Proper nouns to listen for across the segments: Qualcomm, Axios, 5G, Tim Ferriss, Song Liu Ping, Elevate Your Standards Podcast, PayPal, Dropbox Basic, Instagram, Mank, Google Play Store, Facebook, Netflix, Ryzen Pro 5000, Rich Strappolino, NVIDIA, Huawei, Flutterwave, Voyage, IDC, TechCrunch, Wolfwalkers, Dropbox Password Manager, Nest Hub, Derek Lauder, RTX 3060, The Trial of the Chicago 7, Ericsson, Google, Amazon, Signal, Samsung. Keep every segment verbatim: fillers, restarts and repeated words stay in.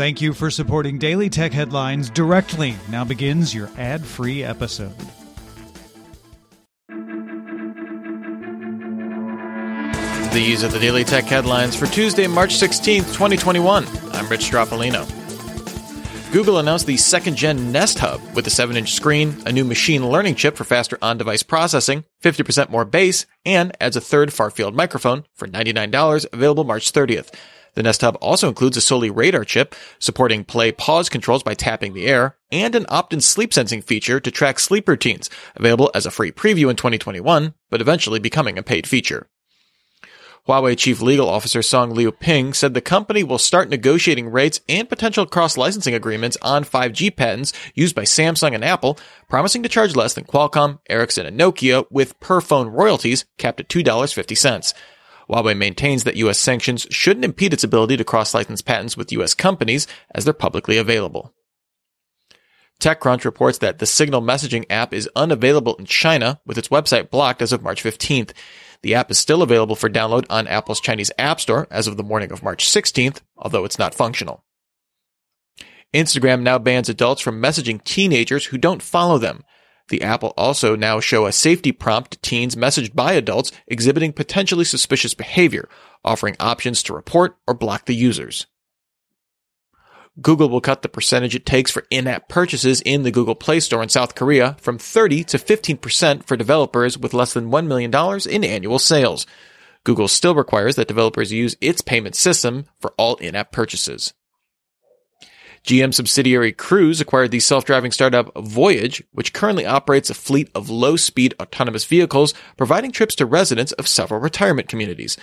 Thank you for supporting Daily Tech Headlines directly. Now begins your ad-free episode. These are the Daily Tech Headlines for Tuesday, March sixteenth, twenty twenty-one. I'm Rich Strappolino. Google announced the second-gen Nest Hub with a seven-inch screen, a new machine learning chip for faster on-device processing, fifty percent more bass, and adds a third far-field microphone for ninety-nine dollars, available March thirtieth. The Nest Hub also includes a Soli radar chip, supporting play-pause controls by tapping the air, and an opt-in sleep sensing feature to track sleep routines, available as a free preview in twenty twenty-one, but eventually becoming a paid feature. Huawei Chief Legal Officer Song Liu Ping said the company will start negotiating rates and potential cross-licensing agreements on five G patents used by Samsung and Apple, promising to charge less than Qualcomm, Ericsson, and Nokia, with per-phone royalties capped at two dollars and fifty cents. Huawei maintains that U S sanctions shouldn't impede its ability to cross-license patents with U S companies as they're publicly available. TechCrunch reports that the Signal messaging app is unavailable in China, with its website blocked as of March fifteenth. The app is still available for download on Apple's Chinese App Store as of the morning of March sixteenth, although it's not functional. Instagram now bans adults from messaging teenagers who don't follow them. The app will also now show a safety prompt to teens messaged by adults exhibiting potentially suspicious behavior, offering options to report or block the users. Google will cut the percentage it takes for in-app purchases in the Google Play Store in South Korea from thirty to fifteen percent for developers with less than one million dollars in annual sales. Google still requires that developers use its payment system for all in-app purchases. G M subsidiary Cruise acquired the self-driving startup Voyage, which currently operates a fleet of low-speed autonomous vehicles, providing trips to residents of several retirement communities.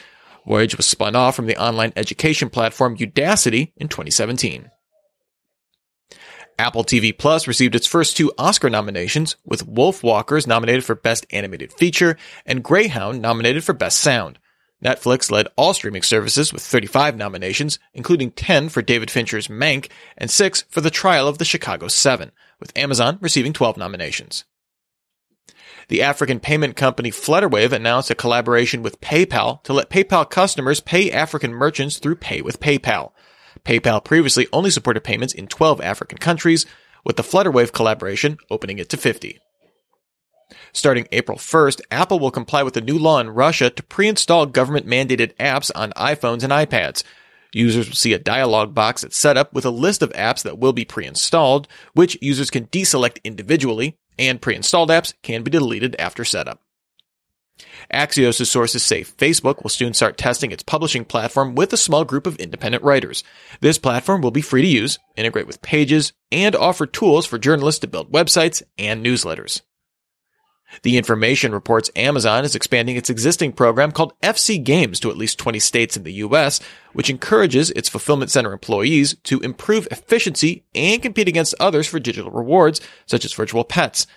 Voyage was spun off from the online education platform Udacity in twenty seventeen. Apple T V Plus received its first two Oscar nominations, with Wolfwalkers nominated for Best Animated Feature and Greyhound nominated for Best Sound. Netflix led all streaming services with thirty-five nominations, including ten for David Fincher's Mank and six for The Trial of the Chicago seven, with Amazon receiving twelve nominations. The African payment company Flutterwave announced a collaboration with PayPal to let PayPal customers pay African merchants through Pay with PayPal. PayPal previously only supported payments in twelve African countries, with the Flutterwave collaboration opening it to fifty. Starting April first, Apple will comply with a new law in Russia to pre-install government-mandated apps on iPhones and iPads. Users will see a dialog box that's set up with a list of apps that will be pre-installed, which users can deselect individually, and pre-installed apps can be deleted after setup. Axios' sources say Facebook will soon start testing its publishing platform with a small group of independent writers. This platform will be free to use, integrate with Pages, and offer tools for journalists to build websites and newsletters. The Information reports Amazon is expanding its existing program called F C Games to at least twenty states in the U S, which encourages its fulfillment center employees to improve efficiency and compete against others for digital rewards, such as virtual pets.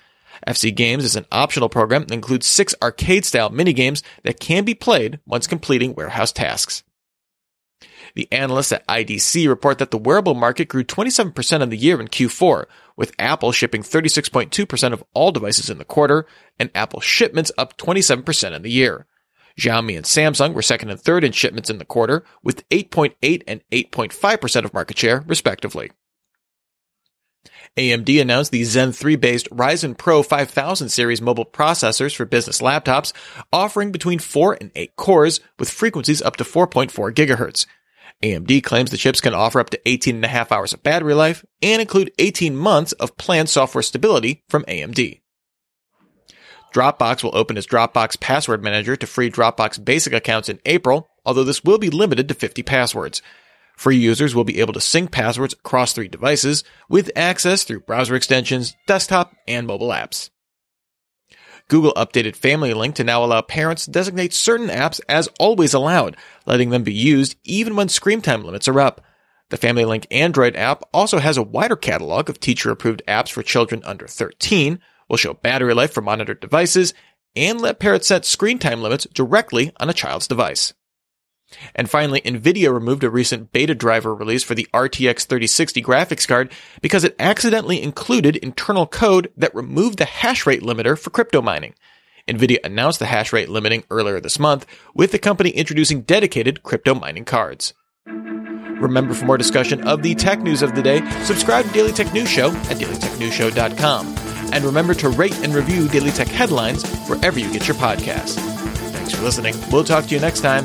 F C Games is an optional program that includes six arcade-style minigames that can be played once completing warehouse tasks. The analysts at I D C report that the wearable market grew twenty-seven percent on the year in Q four, with Apple shipping thirty-six point two percent of all devices in the quarter, and Apple shipments up twenty-seven percent in the year. Xiaomi and Samsung were second and third in shipments in the quarter, with eight point eight and eight point five percent of market share, respectively. A M D announced the Zen three-based Ryzen Pro five thousand series mobile processors for business laptops, offering between four and eight cores, with frequencies up to four point four gigahertz. A M D claims the chips can offer up to eighteen and a half hours of battery life and include eighteen months of planned software stability from A M D. Dropbox will open its Dropbox Password Manager to free Dropbox Basic accounts in April, although this will be limited to fifty passwords. Free users will be able to sync passwords across three devices with access through browser extensions, desktop, and mobile apps. Google updated Family Link to now allow parents to designate certain apps as always allowed, letting them be used even when screen time limits are up. The Family Link Android app also has a wider catalog of teacher-approved apps for children under thirteen, will show battery life for monitored devices, and let parents set screen time limits directly on a child's device. And finally, NVIDIA removed a recent beta driver release for the R T X thirty sixty graphics card because it accidentally included internal code that removed the hash rate limiter for crypto mining. NVIDIA announced the hash rate limiting earlier this month, with the company introducing dedicated crypto mining cards. Remember, for more discussion of the tech news of the day, subscribe to Daily Tech News Show at daily tech news show dot com. And remember to rate and review Daily Tech Headlines wherever you get your podcasts. Thanks for listening. We'll talk to you next time.